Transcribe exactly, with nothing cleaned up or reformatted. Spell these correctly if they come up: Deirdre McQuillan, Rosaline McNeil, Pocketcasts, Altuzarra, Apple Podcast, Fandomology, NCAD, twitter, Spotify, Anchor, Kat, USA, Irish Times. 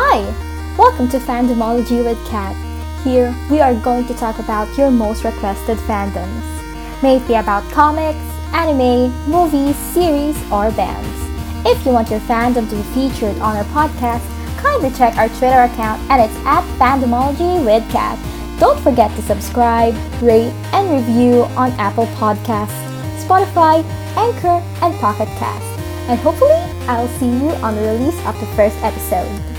Hi! Welcome to Fandomology with Kat. Here, we are going to talk about your most requested fandoms. May it be about comics, anime, movies, series, or bands. If you want your fandom to be featured on our podcast, kindly check our Twitter account and it's at Fandomology with Kat. Don't forget to subscribe, rate, and review on Apple Podcasts, Spotify, Anchor, and Pocketcasts. And hopefully, I'll see you on the release of the first episode.